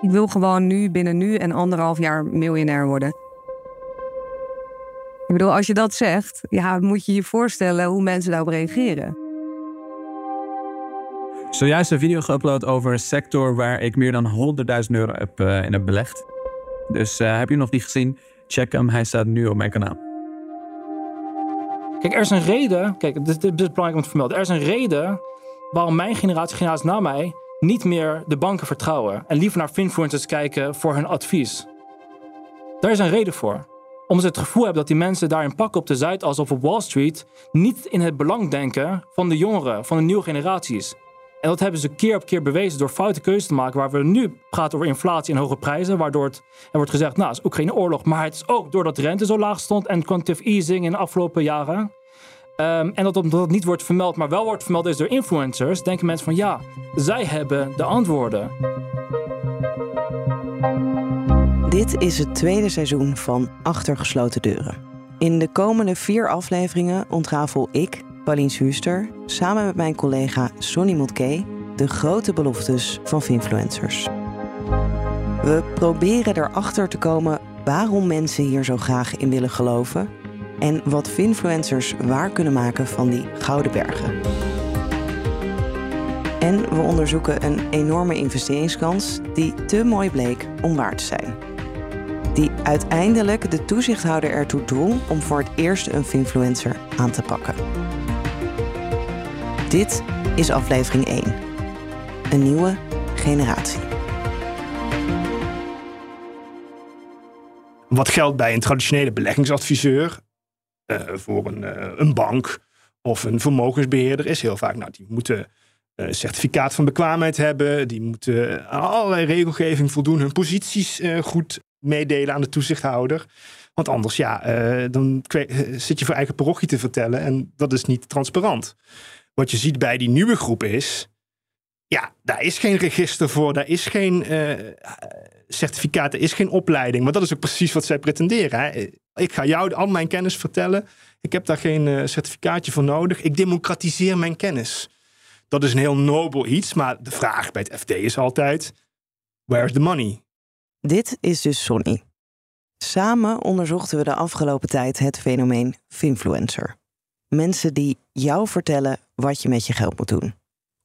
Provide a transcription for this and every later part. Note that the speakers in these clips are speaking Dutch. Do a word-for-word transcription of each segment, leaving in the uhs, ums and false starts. Ik wil gewoon nu, binnen nu en anderhalf jaar miljonair worden. Ik bedoel, als je dat zegt, ja, moet je je voorstellen hoe mensen daarop reageren. Zojuist een video geüpload over een sector waar ik meer dan honderdduizend euro heb, uh, in heb belegd. Dus uh, heb je hem nog niet gezien? Check hem, hij staat nu op mijn kanaal. Kijk, er is een reden, kijk, dit, dit is belangrijk om te vermelden. Er is een reden waarom mijn generatie, generatie na mij, niet meer de banken vertrouwen en liever naar finfluencers kijken voor hun advies. Daar is een reden voor. Omdat ze het gevoel hebben dat die mensen daarin pakken op de Zuidas of op Wall Street niet in het belang denken van de jongeren, van de nieuwe generaties. En dat hebben ze keer op keer bewezen door foute keuzes te maken, waar we nu praten over inflatie en hoge prijzen, waardoor het, er wordt gezegd, nou, het is Oekraïne-oorlog, maar het is ook doordat de rente zo laag stond en quantitative easing in de afgelopen jaren. Um, en dat omdat het niet wordt vermeld, maar wel wordt vermeld is door influencers, denken mensen van ja, zij hebben de antwoorden. Dit is het tweede seizoen van Achter Gesloten Deuren. In de komende vier afleveringen ontrafel ik, Paulien Sewuster, samen met mijn collega Sonny Motké de grote beloftes van finfluencers. We proberen erachter te komen waarom mensen hier zo graag in willen geloven en wat finfluencers waar kunnen maken van die gouden bergen. En we onderzoeken een enorme investeringskans die te mooi bleek om waar te zijn. Die uiteindelijk de toezichthouder ertoe dwong om voor het eerst een finfluencer aan te pakken. Dit is aflevering één. Een nieuwe generatie. Wat geldt bij een traditionele beleggingsadviseur, uh, voor een, uh, een bank of een vermogensbeheerder, is heel vaak, nou, die moeten een certificaat van bekwaamheid hebben. Die moeten aan allerlei regelgeving voldoen. Hun posities uh, goed meedelen aan de toezichthouder. Want anders, ja, uh, dan kwe- zit je voor eigen parochie te vertellen. En dat is niet transparant. Wat je ziet bij die nieuwe groep is, ja, daar is geen register voor. Daar is geen uh, certificaat, er is geen opleiding. Maar dat is ook precies wat zij pretenderen. Hè? Ik ga jou al mijn kennis vertellen. Ik heb daar geen uh, certificaatje voor nodig. Ik democratiseer mijn kennis. Dat is een heel nobel iets, maar de vraag bij het F D is altijd, where is the money? Dit is dus Sonny. Samen onderzochten we de afgelopen tijd het fenomeen finfluencer. Mensen die jou vertellen wat je met je geld moet doen.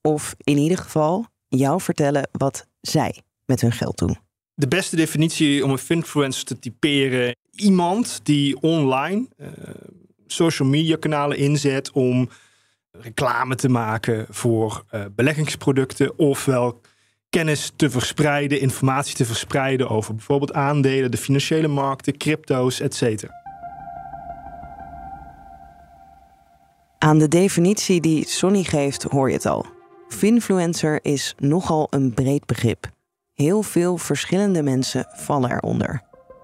Of in ieder geval jou vertellen wat zij met hun geld doen. De beste definitie om een finfluencer te typeren, iemand die online uh, social media kanalen inzet om reclame te maken voor uh, beleggingsproducten, ofwel kennis te verspreiden, informatie te verspreiden over bijvoorbeeld aandelen, de financiële markten, crypto's, et cetera. Aan de definitie die Sonny geeft hoor je het al. Finfluencer is nogal een breed begrip. Heel veel verschillende mensen vallen eronder.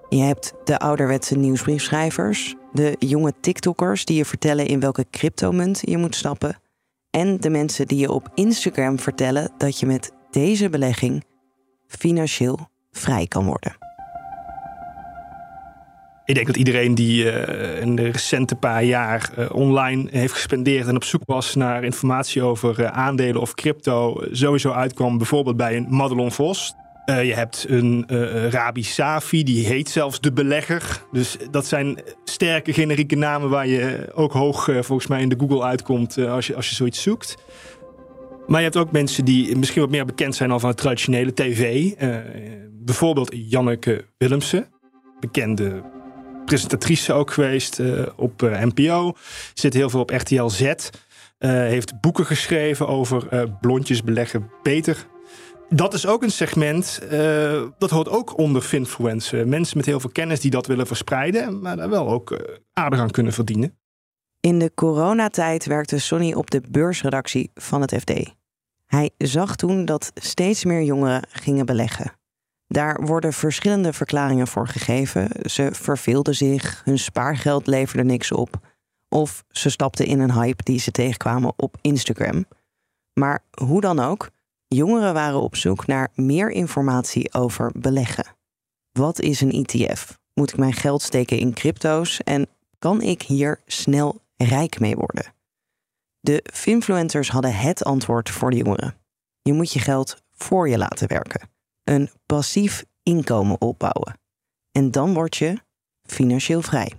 Je hebt de ouderwetse nieuwsbriefschrijvers, de jonge TikTokkers die je vertellen in welke cryptomunt je moet stappen, en de mensen die je op Instagram vertellen dat je met deze belegging financieel vrij kan worden. Ik denk dat iedereen die uh, in de recente paar jaar uh, online heeft gespendeerd en op zoek was naar informatie over uh, aandelen of crypto, uh, sowieso uitkwam bijvoorbeeld bij een Madelon Vos. Uh, je hebt een uh, Rabi Safi, die heet zelfs De Belegger. Dus dat zijn sterke generieke namen waar je ook hoog uh, volgens mij in de Google uitkomt uh, als je, als je zoiets zoekt. Maar je hebt ook mensen die misschien wat meer bekend zijn al van het traditionele tv. Uh, bijvoorbeeld Janneke Willemsen, bekende presentatrice ook geweest uh, op uh, N P O. Zit heel veel op R T L Z. Uh, heeft boeken geschreven over uh, blondjes beleggen beter. Dat is ook een segment, uh, dat hoort ook onder finfluencer. Mensen met heel veel kennis die dat willen verspreiden, maar daar wel ook uh, aardig aan kunnen verdienen. In de coronatijd werkte Sonny op de beursredactie van het F D. Hij zag toen dat steeds meer jongeren gingen beleggen. Daar worden verschillende verklaringen voor gegeven. Ze verveelden zich, hun spaargeld leverde niks op. Of ze stapten in een hype die ze tegenkwamen op Instagram. Maar hoe dan ook, jongeren waren op zoek naar meer informatie over beleggen. Wat is een E T F? Moet ik mijn geld steken in crypto's? En kan ik hier snel rijk mee worden? De finfluencers hadden het antwoord voor de jongeren. Je moet je geld voor je laten werken. Een passief inkomen opbouwen. En dan word je financieel vrij.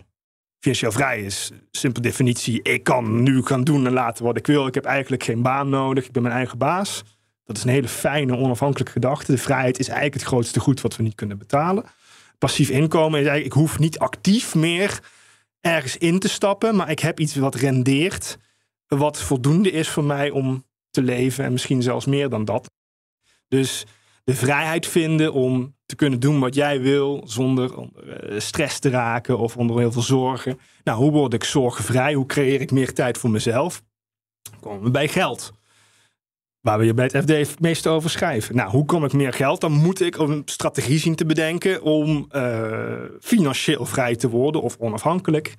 Financieel vrij is, simpele definitie, ik kan nu gaan doen en laten wat ik wil. Ik heb eigenlijk geen baan nodig, ik ben mijn eigen baas. Dat is een hele fijne, onafhankelijke gedachte. De vrijheid is eigenlijk het grootste goed wat we niet kunnen betalen. Passief inkomen is eigenlijk, ik hoef niet actief meer ergens in te stappen, maar ik heb iets wat rendeert, wat voldoende is voor mij om te leven en misschien zelfs meer dan dat. Dus de vrijheid vinden om te kunnen doen wat jij wil zonder stress te raken of onder heel veel zorgen. Nou, hoe word ik zorgenvrij? Hoe creëer ik meer tijd voor mezelf? Dan komen we bij geld. Waar we je bij het F D het meeste over schrijven. Nou, hoe kom ik meer geld? Dan moet ik een strategie zien te bedenken om uh, financieel vrij te worden of onafhankelijk.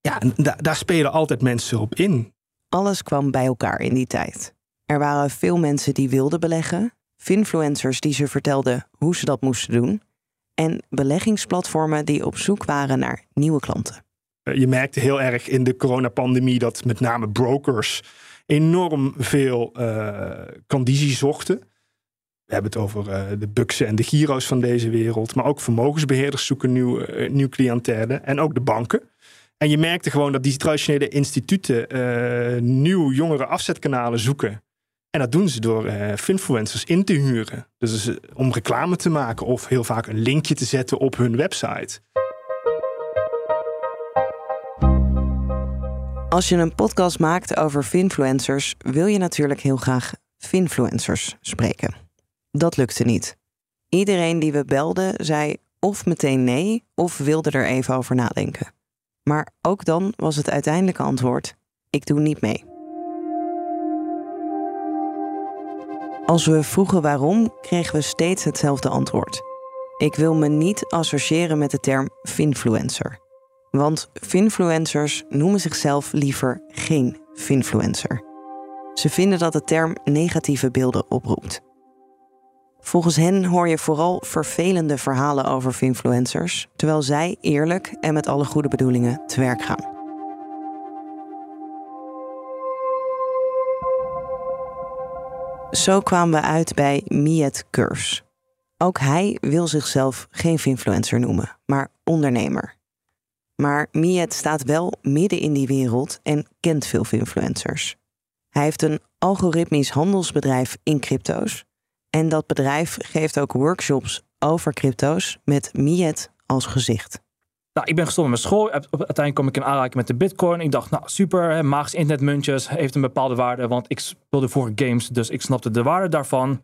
Ja, d- daar spelen altijd mensen op in. Alles kwam bij elkaar in die tijd. Er waren veel mensen die wilden beleggen. Finfluencers die ze vertelden hoe ze dat moesten doen. En beleggingsplatformen die op zoek waren naar nieuwe klanten. Je merkte heel erg in de coronapandemie dat met name brokers enorm veel uh, klandizie zochten. We hebben het over uh, de buksen en de giro's van deze wereld. Maar ook vermogensbeheerders zoeken nieuw, uh, nieuw cliëntele. En ook de banken. En je merkte gewoon dat die traditionele instituten uh, nieuw jongere afzetkanalen zoeken. En dat doen ze door uh, finfluencers in te huren. Dus uh, om reclame te maken of heel vaak een linkje te zetten op hun website. Als je een podcast maakt over finfluencers, wil je natuurlijk heel graag finfluencers spreken. Dat lukte niet. Iedereen die we belden zei of meteen nee of wilde er even over nadenken. Maar ook dan was het uiteindelijke antwoord: ik doe niet mee. Als we vroegen waarom, kregen we steeds hetzelfde antwoord. Ik wil me niet associëren met de term finfluencer. Want finfluencers noemen zichzelf liever geen finfluencer. Ze vinden dat de term negatieve beelden oproept. Volgens hen hoor je vooral vervelende verhalen over finfluencers, terwijl zij eerlijk en met alle goede bedoelingen te werk gaan. Zo kwamen we uit bij Miet Kurs. Ook hij wil zichzelf geen finfluencer noemen, maar ondernemer. Maar Miet staat wel midden in die wereld en kent veel finfluencers. Hij heeft een algoritmisch handelsbedrijf in crypto's. En dat bedrijf geeft ook workshops over crypto's met Miet als gezicht. Nou, ik ben gestopt met mijn school. Uiteindelijk kom ik in aanraking met de bitcoin. Ik dacht, nou super, hè, magische internetmuntjes heeft een bepaalde waarde. Want ik speelde voor games, dus ik snapte de waarde daarvan.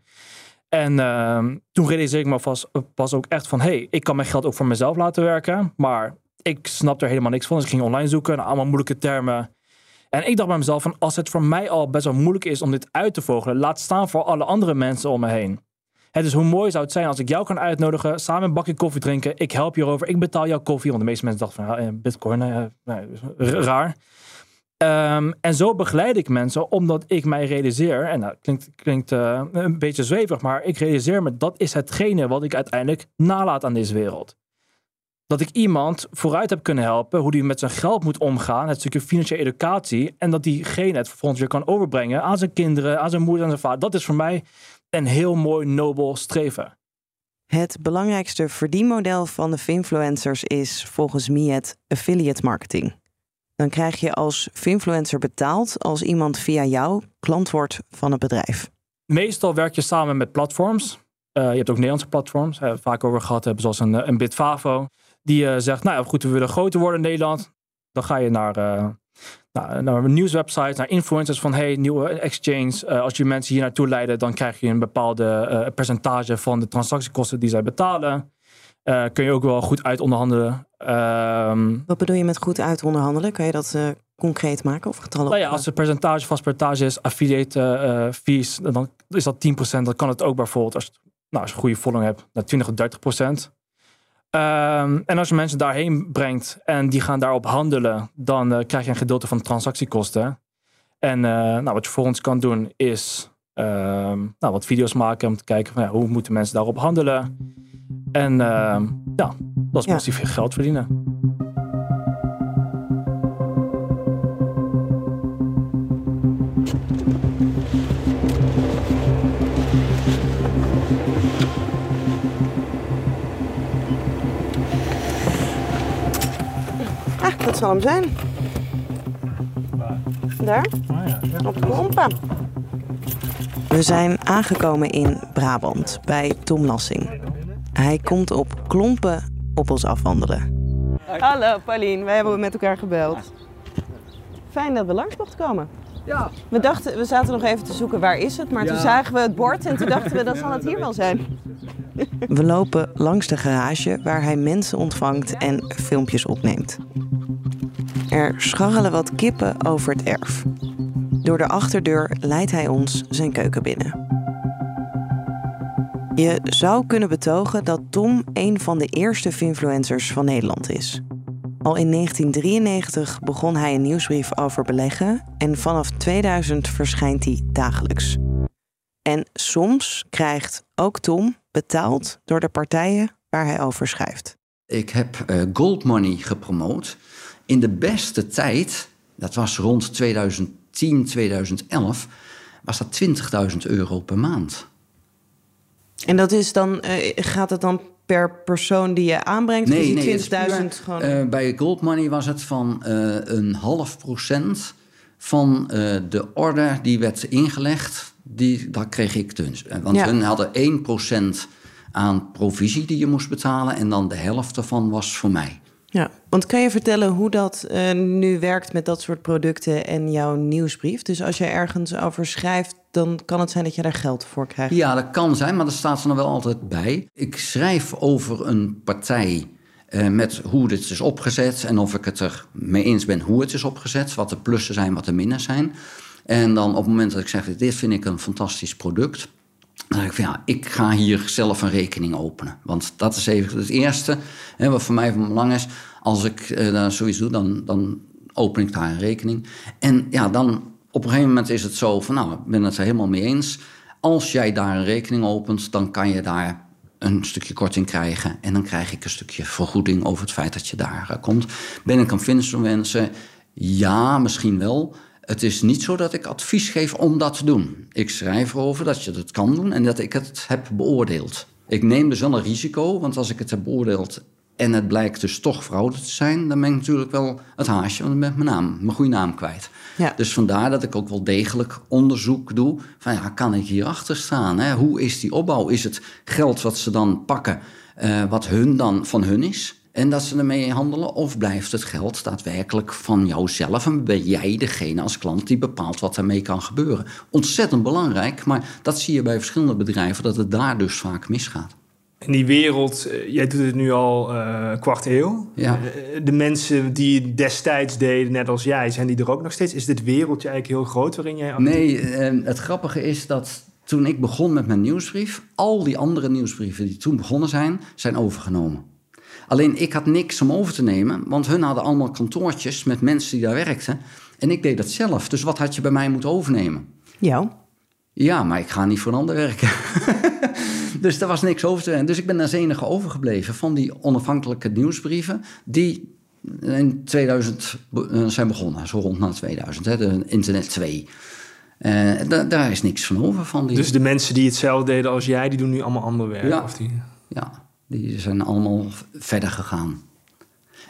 En uh, toen realiseerde ik me pas, pas ook echt van, hé, hey, ik kan mijn geld ook voor mezelf laten werken. Maar ik snapte er helemaal niks van. Dus ik ging online zoeken naar allemaal moeilijke termen. En ik dacht bij mezelf van, als het voor mij al best wel moeilijk is om dit uit te vogelen, laat staan voor alle andere mensen om me heen. He, dus hoe mooi zou het zijn als ik jou kan uitnodigen, samen een bakje koffie drinken. Ik help je erover, ik betaal jouw koffie. Want de meeste mensen dachten van, ja, bitcoin, ja, ja, raar. Um, en zo begeleid ik mensen, omdat ik mij realiseer, en dat klinkt, klinkt uh, een beetje zweverig, maar ik realiseer me, dat is hetgene wat ik uiteindelijk nalaat aan deze wereld. Dat ik iemand vooruit heb kunnen helpen, hoe die met zijn geld moet omgaan, het stukje financiële educatie, en dat diegene het vervolgens weer kan overbrengen aan zijn kinderen, aan zijn moeder en zijn vader. Dat is voor mij een heel mooi, nobel streven. Het belangrijkste verdienmodel van de finfluencers is volgens Miet affiliate marketing. Dan krijg je als finfluencer betaald als iemand via jou klant wordt van het bedrijf. Meestal werk je samen met platforms. Uh, je hebt ook Nederlandse platforms, waar we het vaak over gehad hebben, zoals een, een Bitvavo. Die uh, zegt, nou ja, goed, we willen groter worden in Nederland. Dan ga je naar, uh, naar, naar nieuwswebsites, naar influencers van, hey, nieuwe exchange. Uh, als je mensen hier naartoe leiden, dan krijg je een bepaalde uh, percentage van de transactiekosten die zij betalen. Uh, kun je ook wel goed uitonderhandelen. Um, Wat bedoel je met goed uitonderhandelen? Kan je dat uh, concreet maken of getallen? Nou ja, als het percentage vast percentage is, affiliate uh, fees, dan is dat tien procent. Dan kan het ook bijvoorbeeld als, nou, als je een goede following hebt naar twintig of dertig procent. Um, en als je mensen daarheen brengt en die gaan daarop handelen, dan uh, krijg je een gedeelte van de transactiekosten. En uh, nou, wat je voor ons kan doen is uh, nou, wat video's maken om te kijken van, ja, hoe moeten mensen daarop handelen. En uh, ja, dat is positief ja. geld verdienen. Dat zal hem zijn. Daar. Op de pompa. We zijn aangekomen in Brabant bij Tom Lassing. Hij komt op klompen op ons afwandelen. Hallo Paulien, wij hebben met elkaar gebeld. Fijn dat we langs mochten komen. Ja. We dachten, we zaten nog even te zoeken waar is het, maar ja. toen zagen we het bord en toen dachten we dat zal het hier wel zijn. We lopen langs de garage waar hij mensen ontvangt en filmpjes opneemt. Er scharrelen wat kippen over het erf. Door de achterdeur leidt hij ons zijn keuken binnen. Je zou kunnen betogen dat Tom een van de eerste finfluencers van Nederland is. Al in negentien drieënnegentig begon hij een nieuwsbrief over beleggen en vanaf tweeduizend verschijnt hij dagelijks. En soms krijgt ook Tom betaald door de partijen waar hij over schrijft. Ik heb uh, Gold Money gepromoot. In de beste tijd, dat was rond tweeduizend tien, tweeduizend elf, was dat twintigduizend euro per maand. En dat is dan, uh, gaat het dan per persoon die je aanbrengt? Nee, nee, twintigduizend gewoon... uh, bij Gold Money was het van uh, een half procent van uh, de order die werd ingelegd. Die, dat kreeg ik dus. Want ja. hun hadden één procent aan provisie die je moest betalen en dan de helft ervan was voor mij. Ja, want kan je vertellen hoe dat uh, nu werkt met dat soort producten en jouw nieuwsbrief? Dus als je ergens over schrijft, dan kan het zijn dat je daar geld voor krijgt. Ja, dat kan zijn, maar dat staat er nog wel altijd bij. Ik schrijf over een partij uh, met hoe dit is opgezet en of ik het er mee eens ben hoe het is opgezet. Wat de plussen zijn, wat de minnen zijn. En dan op het moment dat ik zeg, dit vind ik een fantastisch product. Dan denk ik van ja, ik ga hier zelf een rekening openen. Want dat is even het eerste, hè, wat voor mij van belang is. Als ik eh, daar zoiets doe, dan, dan open ik daar een rekening. En ja, dan op een gegeven moment is het zo van nou, ik ben het er helemaal mee eens. Als jij daar een rekening opent, dan kan je daar een stukje korting krijgen. En dan krijg ik een stukje vergoeding over het feit dat je daar uh, komt. Ben ik aan finfluencer? Ja, misschien wel. Het is niet zo dat ik advies geef om dat te doen. Ik schrijf erover dat je dat kan doen en dat ik het heb beoordeeld. Ik neem dus wel een risico, want als ik het heb beoordeeld en het blijkt dus toch fraude te zijn, dan ben ik natuurlijk wel het haasje, want dan ben ik mijn naam, mijn goede naam kwijt. Ja. Dus vandaar dat ik ook wel degelijk onderzoek doe van ja, kan ik hierachter staan? Hè? Hoe is die opbouw? Is het geld wat ze dan pakken, uh, wat hun dan van hun is? En dat ze ermee handelen, of blijft het geld daadwerkelijk van jouzelf? En ben jij degene als klant die bepaalt wat ermee kan gebeuren? Ontzettend belangrijk, maar dat zie je bij verschillende bedrijven, dat het daar dus vaak misgaat. In die wereld, jij doet het nu al uh, kwart eeuw. Ja. De mensen die destijds deden, net als jij, zijn die er ook nog steeds? Is dit wereldje eigenlijk heel groot waarin jij... Nee, uh, het grappige is dat toen ik begon met mijn nieuwsbrief, al die andere nieuwsbrieven die toen begonnen zijn, zijn overgenomen. Alleen ik had niks om over te nemen, want hun hadden allemaal kantoortjes met mensen die daar werkten. En ik deed dat zelf. Dus wat had je bij mij moeten overnemen? Jou? Ja, maar ik ga niet voor een ander werken. Dus daar was niks over te nemen. Dus ik ben als enige overgebleven van die onafhankelijke nieuwsbrieven die in tweeduizend zijn begonnen. Zo rond na tweeduizend, hè, de internet twee. Uh, d- daar is niks van over. Van die... Dus de mensen die hetzelfde deden als jij, die doen nu allemaal ander werk? Ja, of die... ja. Die zijn allemaal verder gegaan.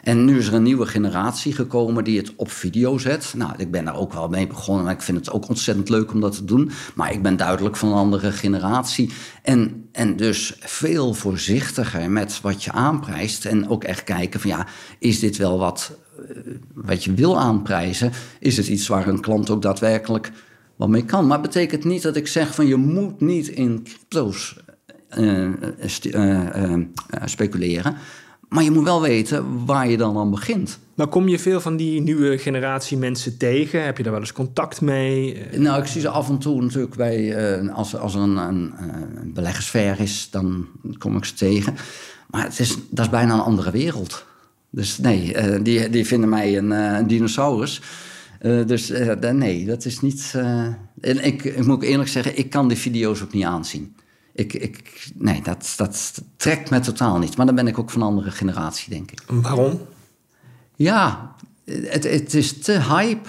En nu is er een nieuwe generatie gekomen die het op video zet. Nou, ik ben daar ook wel mee begonnen. Ik vind het ook ontzettend leuk om dat te doen. Maar ik ben duidelijk van een andere generatie. En, en dus veel voorzichtiger met wat je aanprijst. En ook echt kijken van ja, is dit wel wat, wat je wil aanprijzen? Is het iets waar een klant ook daadwerkelijk wat mee kan? Maar betekent niet dat ik zeg van je moet niet in crypto's... Uh, st- uh, uh, uh, speculeren. Maar je moet wel weten waar je dan aan begint. Maar kom je veel van die nieuwe generatie mensen tegen? Heb je daar wel eens contact mee? Nou, ik zie ze af en toe natuurlijk bij... Uh, als, als er een, een, een beleggersfair is, dan kom ik ze tegen. Maar het is, dat is bijna een andere wereld. Dus nee, uh, die, die vinden mij een, uh, een dinosaurus. Uh, dus uh, d- nee, dat is niet... Uh... En ik, ik moet eerlijk zeggen, ik kan die video's ook niet aanzien. Ik, ik, nee, dat, dat trekt me totaal niet. Maar dan ben ik ook van een andere generatie, denk ik. Waarom? Ja, het, het is te hype.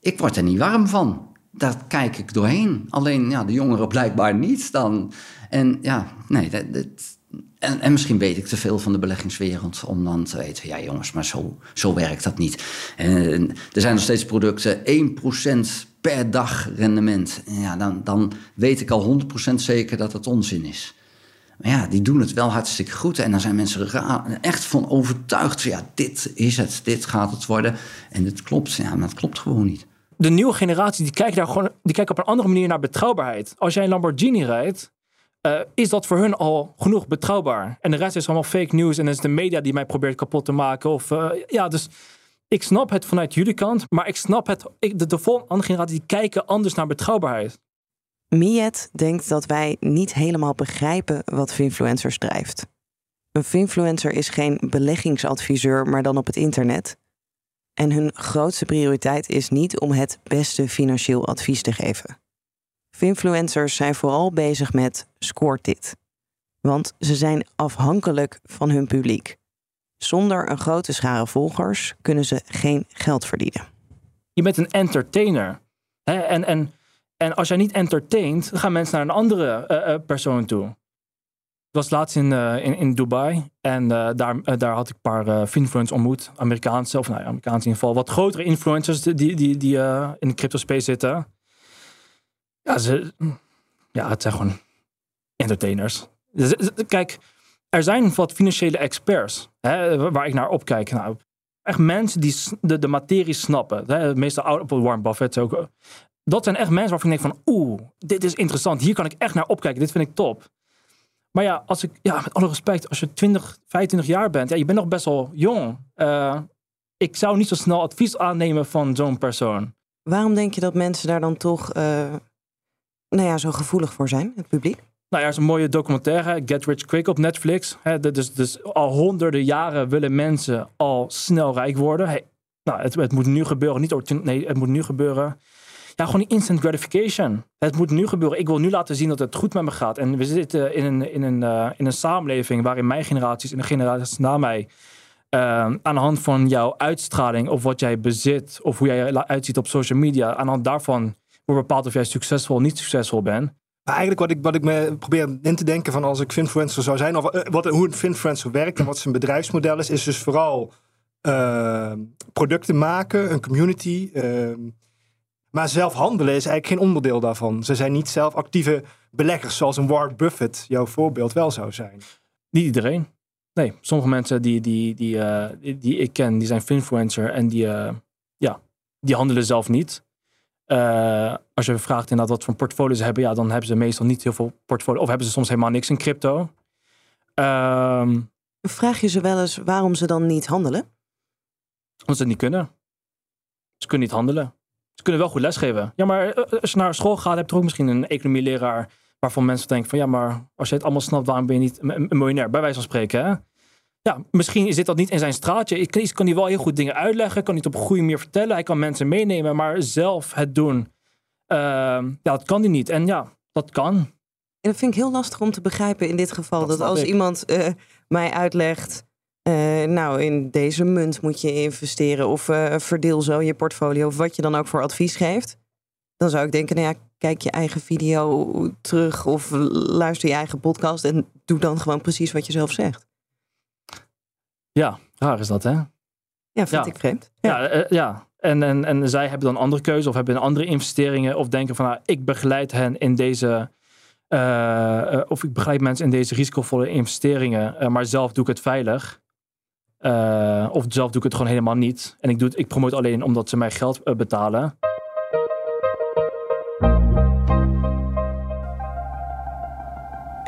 Ik word er niet warm van. Daar kijk ik doorheen. Alleen ja, de jongeren blijkbaar niet dan. En ja, nee. Dat, dat, en, en misschien weet ik te veel van de beleggingswereld om dan te weten... ja jongens, maar zo, zo werkt dat niet. En, er zijn nog steeds producten, één procent... per dag rendement. Ja, dan, dan weet ik al honderd procent zeker dat het onzin is. Maar ja, die doen het wel hartstikke goed. En dan zijn mensen raar, echt van overtuigd. Ja, dit is het, dit gaat het worden. En het klopt, ja, maar het klopt gewoon niet. De nieuwe generatie, die kijkt daar gewoon, die kijkt op een andere manier naar betrouwbaarheid. Als jij een Lamborghini rijdt, uh, is dat voor hun al genoeg betrouwbaar. En de rest is allemaal fake news. En dat is de media die mij probeert kapot te maken. Of uh, ja, dus... Ik snap het vanuit jullie kant, maar ik snap het. Ik, de de volgende generatie die kijken anders naar betrouwbaarheid. Miet denkt dat wij niet helemaal begrijpen wat Finfluencers drijft. Een Finfluencer is geen beleggingsadviseur, maar dan op het internet. En hun grootste prioriteit is niet om het beste financieel advies te geven. Finfluencers zijn vooral bezig met scoort dit. Want ze zijn afhankelijk van hun publiek. Zonder een grote schare volgers kunnen ze geen geld verdienen. Je bent een entertainer. Hè? En, en, en als jij niet entertaint, gaan mensen naar een andere uh, uh, persoon toe. Ik was laatst in, uh, in, in Dubai. En uh, daar, uh, daar had ik een paar finfluencers uh, ontmoet. Amerikaanse, of nou ja, Amerikaanse in ieder geval. Wat grotere influencers die, die, die uh, in de crypto space zitten. Ja, ze, ja, het zijn gewoon entertainers. Kijk... Er zijn wat financiële experts, hè, waar ik naar opkijk. Nou, echt mensen die de, de materie snappen. Hè, meestal oud op Warren Buffett. Ook. Dat zijn echt mensen waarvan ik denk van... Oeh, dit is interessant. Hier kan ik echt naar opkijken. Dit vind ik top. Maar ja, als ik, ja met alle respect, als je twintig, vijfentwintig jaar bent... Ja, je bent nog best wel jong. Uh, ik zou niet zo snel advies aannemen van zo'n persoon. Waarom denk je dat mensen daar dan toch uh, nou ja, zo gevoelig voor zijn, het publiek? Nou, er is een mooie documentaire, Get Rich Quick, op Netflix. He, dus, dus al honderden jaren willen mensen al snel rijk worden. He, nou, het, het moet nu gebeuren. Niet over, nee, het moet nu gebeuren. Ja, gewoon die instant gratification. Het moet nu gebeuren. Ik wil nu laten zien dat het goed met me gaat. En we zitten in een, in een, uh, in een samenleving waarin mijn generaties en de generaties na mij... Uh, aan de hand van jouw uitstraling of wat jij bezit... of hoe jij eruit ziet op social media... aan de hand daarvan wordt bepaald of jij succesvol of niet succesvol bent... Maar eigenlijk wat ik, wat ik me probeer in te denken van als ik finfluencer zou zijn... of wat, hoe een finfluencer werkt en wat zijn bedrijfsmodel is... is dus vooral uh, producten maken, een community. Uh, maar zelf handelen is eigenlijk geen onderdeel daarvan. Ze zijn niet zelf actieve beleggers zoals een Warren Buffett... jouw voorbeeld wel zou zijn. Niet iedereen. Nee, sommige mensen die, die, die, uh, die, die ik ken, die zijn finfluencer... en die, uh, ja, die handelen zelf niet... Uh, als je vraagt inderdaad wat voor portfolio's ze hebben... ja, dan hebben ze meestal niet heel veel portfolio... of hebben ze soms helemaal niks in crypto. Um, Vraag je ze wel eens waarom ze dan niet handelen? Omdat ze het niet kunnen. Ze kunnen niet handelen. Ze kunnen wel goed lesgeven. Ja, maar als je naar school gaat... heb je ook misschien een economieleraar... waarvan mensen denken van... ja, maar als je het allemaal snapt... waarom ben je niet een miljonair? Bij wijze van spreken, hè? Ja, misschien zit dat niet in zijn straatje. Ik kan hij wel heel goed dingen uitleggen. Kan hij het op een goede manier vertellen. Hij kan mensen meenemen. Maar zelf het doen, uh, ja, dat kan hij niet. En ja, dat kan. En dat vind ik heel lastig om te begrijpen in dit geval. Dat, dat als ik. iemand uh, mij uitlegt... Uh, nou, in deze munt moet je investeren... of uh, verdeel zo je portfolio... of wat je dan ook voor advies geeft... dan zou ik denken, nou ja, kijk je eigen video terug... of luister je eigen podcast... en doe dan gewoon precies wat je zelf zegt. Ja, raar is dat, hè? Ja, vind ja. ik vreemd. Ja, ja, uh, ja. En, en, en zij hebben dan andere keuzes of hebben andere investeringen... of denken van, nou, ik begeleid hen in deze... Uh, uh, of ik begeleid mensen in deze risicovolle investeringen... Uh, maar zelf doe ik het veilig. Uh, of zelf doe ik het gewoon helemaal niet. En ik, doe het, ik promote alleen omdat ze mij geld uh, betalen.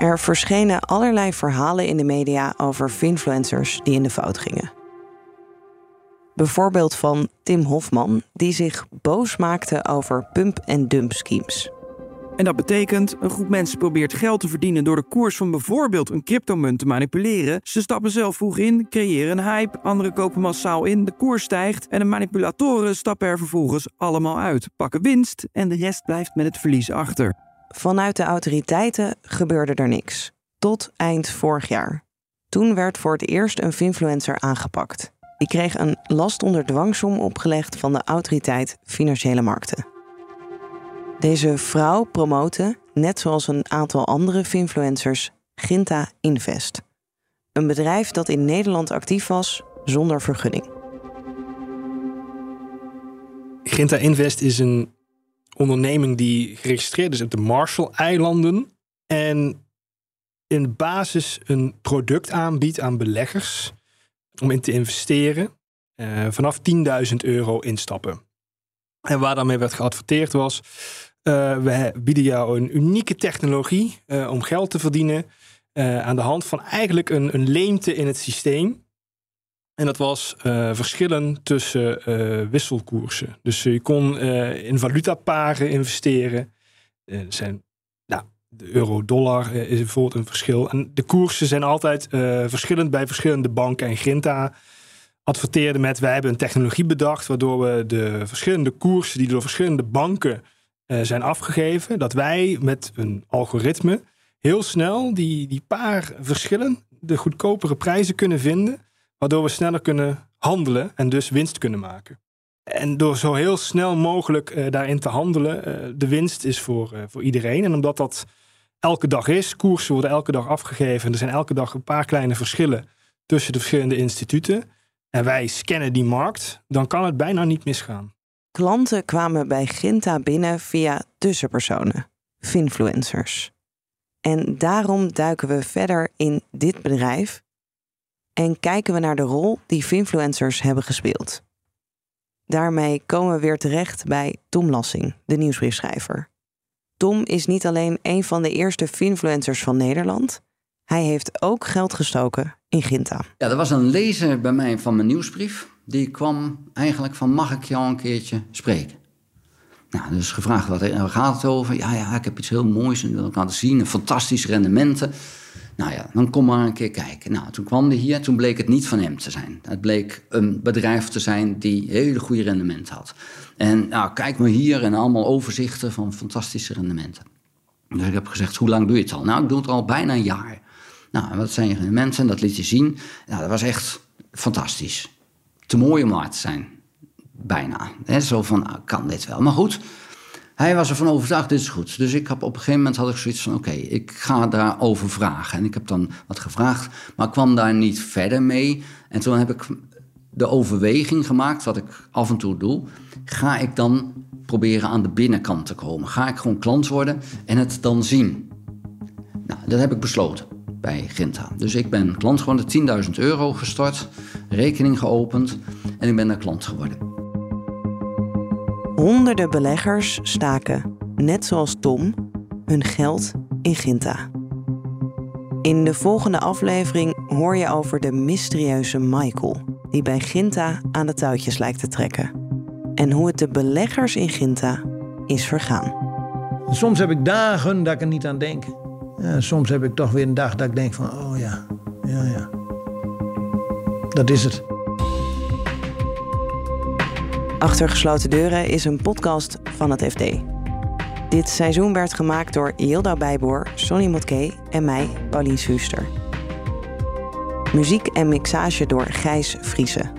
Er verschenen allerlei verhalen in de media over finfluencers die in de fout gingen. Bijvoorbeeld van Tim Hofman, die zich boos maakte over pump-and-dump schemes. En dat betekent, een groep mensen probeert geld te verdienen door de koers van bijvoorbeeld een cryptomunt te manipuleren. Ze stappen zelf vroeg in, creëren een hype, anderen kopen massaal in, de koers stijgt en de manipulatoren stappen er vervolgens allemaal uit, pakken winst en de rest blijft met het verlies achter. Vanuit de autoriteiten gebeurde er niks. Tot eind vorig jaar. Toen werd voor het eerst een finfluencer aangepakt. Die kreeg een last onder dwangsom opgelegd van de autoriteit Financiële Markten. Deze vrouw promote, net zoals een aantal andere finfluencers, Grinta Invest. Een bedrijf dat in Nederland actief was zonder vergunning. Grinta Invest is een onderneming die geregistreerd is op de Marshall-eilanden en in basis een product aanbiedt aan beleggers om in te investeren eh, vanaf tienduizend euro instappen. En waar daarmee werd geadverteerd was, uh, we bieden jou een unieke technologie uh, om geld te verdienen uh, aan de hand van eigenlijk een, een leemte in het systeem. En dat was uh, verschillen tussen uh, wisselkoersen. Dus uh, je kon uh, in valutaparen investeren. Uh, er zijn, nou, de euro-dollar uh, is bijvoorbeeld een verschil. En de koersen zijn altijd uh, verschillend bij verschillende banken. En Grinta adverteerde met, wij hebben een technologie bedacht waardoor we de verschillende koersen die door verschillende banken uh, zijn afgegeven, dat wij met een algoritme heel snel die, die paar verschillen, de goedkopere prijzen kunnen vinden, waardoor we sneller kunnen handelen en dus winst kunnen maken. En door zo heel snel mogelijk uh, daarin te handelen, uh, de winst is voor, uh, voor iedereen. En omdat dat elke dag is, koersen worden elke dag afgegeven en er zijn elke dag een paar kleine verschillen tussen de verschillende instituten, en wij scannen die markt, dan kan het bijna niet misgaan. Klanten kwamen bij Grinta binnen via tussenpersonen, finfluencers. En daarom duiken we verder in dit bedrijf en kijken we naar de rol die finfluencers hebben gespeeld. Daarmee komen we weer terecht bij Tom Lassing, de nieuwsbriefschrijver. Tom is niet alleen een van de eerste finfluencers van Nederland, hij heeft ook geld gestoken in Grinta. Ja, er was een lezer bij mij van mijn nieuwsbrief. Die kwam eigenlijk van, mag ik jou een keertje spreken? Nou, dus gevraagd, wat gaat het over? Ja, ja, ik heb iets heel moois en wil ik laten zien. Een fantastisch rendementen. Nou ja, dan kom maar een keer kijken. Nou, toen kwam hij hier, toen bleek het niet van hem te zijn. Het bleek een bedrijf te zijn die hele goede rendementen had. En nou, kijk maar hier en allemaal overzichten van fantastische rendementen. Dus ik heb gezegd, hoe lang doe je het al? Nou, ik doe het al bijna een jaar. Nou, wat zijn je mensen? Dat liet je zien. Nou, dat was echt fantastisch. Te mooi om waar te zijn. Bijna. He, zo van, kan dit wel? Maar goed, hij was ervan overtuigd, dit is goed. Dus ik heb, op een gegeven moment had ik zoiets van, oké, okay, ik ga daarover vragen. En ik heb dan wat gevraagd, maar kwam daar niet verder mee. En toen heb ik de overweging gemaakt, wat ik af en toe doe. Ga ik dan proberen aan de binnenkant te komen? Ga ik gewoon klant worden en het dan zien? Nou, dat heb ik besloten. Bij Grinta. Dus ik ben klant geworden, tienduizend euro gestort, rekening geopend en ik ben daar klant geworden. Honderden beleggers staken, net zoals Tom, hun geld in Grinta. In de volgende aflevering hoor je over de mysterieuze Michael, die bij Grinta aan de touwtjes lijkt te trekken. En hoe het de beleggers in Grinta is vergaan. Soms heb ik dagen dat ik er niet aan denk. Ja, soms heb ik toch weer een dag dat ik denk van, oh ja, ja, ja. Dat is het. Achter Gesloten Deuren is een podcast van het F D. Dit seizoen werd gemaakt door Jildou Beiboer, Sonny Motké en mij, Paulien Sewuster. Muziek en mixage door Gijs Friesen.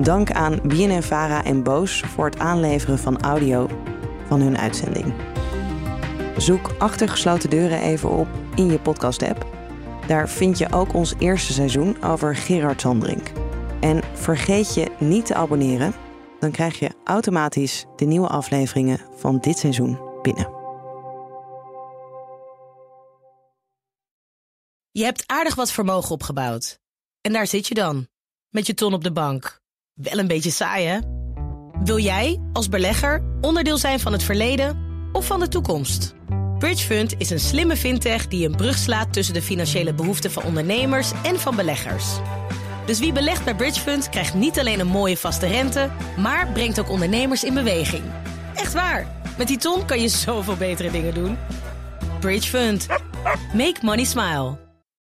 Dank aan BNNVara en Boos voor het aanleveren van audio van hun uitzending. Zoek Achter Gesloten Deuren even op in je podcast-app. Daar vind je ook ons eerste seizoen over Gerard Zandrink. En vergeet je niet te abonneren. Dan krijg je automatisch de nieuwe afleveringen van dit seizoen binnen. Je hebt aardig wat vermogen opgebouwd. En daar zit je dan, met je ton op de bank. Wel een beetje saai, hè? Wil jij, als belegger, onderdeel zijn van het verleden of van de toekomst? Bridgefund is een slimme fintech die een brug slaat tussen de financiële behoeften van ondernemers en van beleggers. Dus wie belegt bij Bridgefund krijgt niet alleen een mooie vaste rente, maar brengt ook ondernemers in beweging. Echt waar, met die ton kan je zoveel betere dingen doen. Bridgefund. Make money smile.